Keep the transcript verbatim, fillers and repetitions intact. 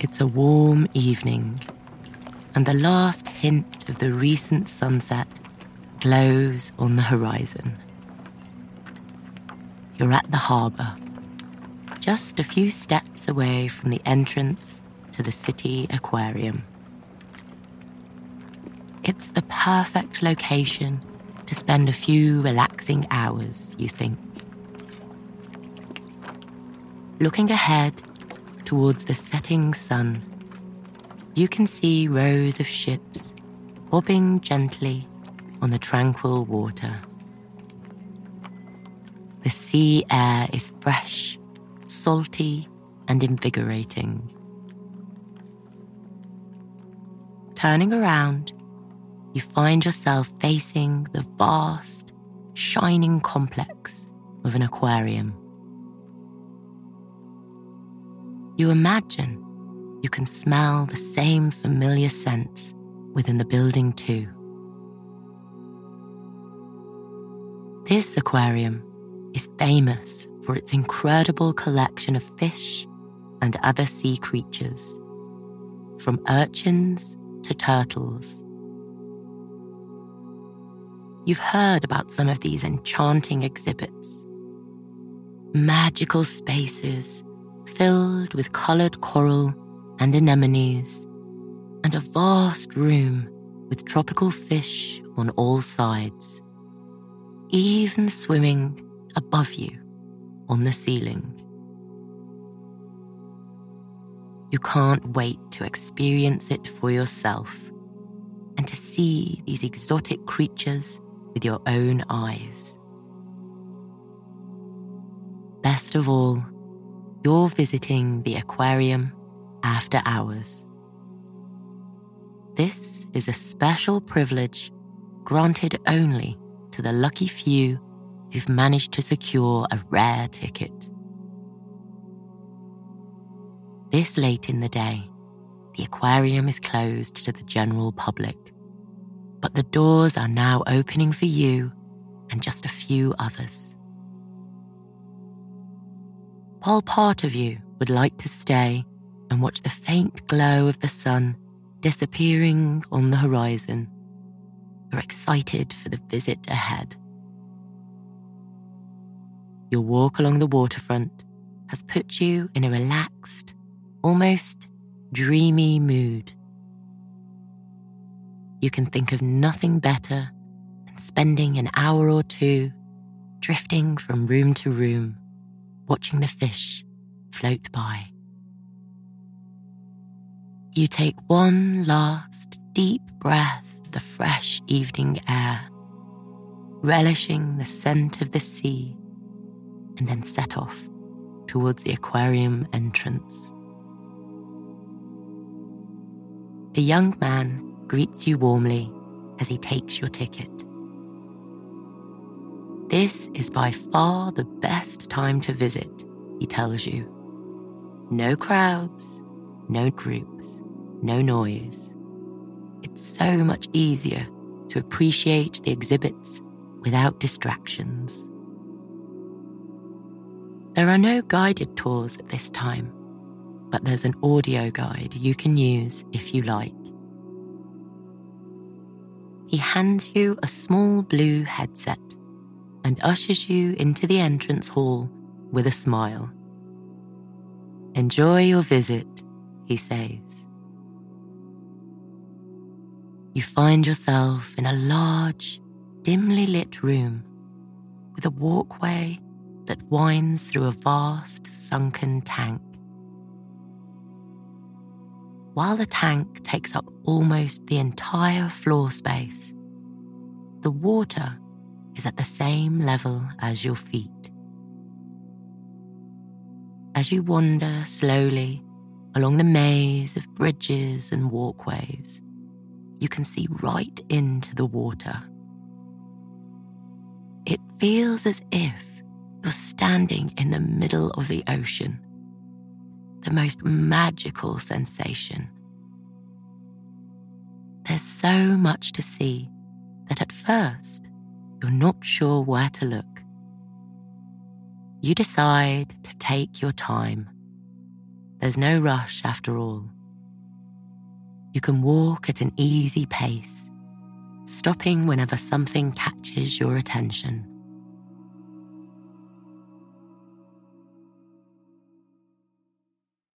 It's a warm evening, and the last hint of the recent sunset glows on the horizon. You're at the harbour, just a few steps away from the entrance to the city aquarium. It's the perfect location to spend a few relaxing hours, you think. Looking ahead towards the setting sun, you can see rows of ships bobbing gently on the tranquil water. The sea air is fresh, salty, and invigorating. Turning around, you find yourself facing the vast, shining complex of an aquarium. You imagine you can smell the same familiar scents within the building too. This aquarium is famous for its incredible collection of fish and other sea creatures, from urchins to turtles. You've heard about some of these enchanting exhibits. Magical spaces filled with coloured coral and anemones, and a vast room with tropical fish on all sides, even swimming above you on the ceiling. You can't wait to experience it for yourself and to see these exotic creatures with your own eyes. Best of all, you're visiting the aquarium after hours. This is a special privilege granted only to the lucky few who've managed to secure a rare ticket. This late in the day, the aquarium is closed to the general public, but the doors are now opening for you and just a few others. While part of you would like to stay and watch the faint glow of the sun disappearing on the horizon, you're excited for the visit ahead. Your walk along the waterfront has put you in a relaxed, almost dreamy mood. You can think of nothing better than spending an hour or two drifting from room to room, watching the fish float by. You take one last deep breath of the fresh evening air, relishing the scent of the sea, and then set off towards the aquarium entrance. A young man greets you warmly as he takes your ticket. This is by far the best time to visit, he tells you. No crowds, no groups, no noise. It's so much easier to appreciate the exhibits without distractions. There are no guided tours at this time, but there's an audio guide you can use if you like. He hands you a small blue headset and ushers you into the entrance hall with a smile. Enjoy your visit, he says. You find yourself in a large, dimly lit room with a walkway that winds through a vast sunken tank. While the tank takes up almost the entire floor space, the water is at the same level as your feet. As you wander slowly along the maze of bridges and walkways, you can see right into the water. It feels as if you're standing in the middle of the ocean, the most magical sensation. There's so much to see that at first you're not sure where to look. You decide to take your time. There's no rush after all. You can walk at an easy pace, stopping whenever something catches your attention.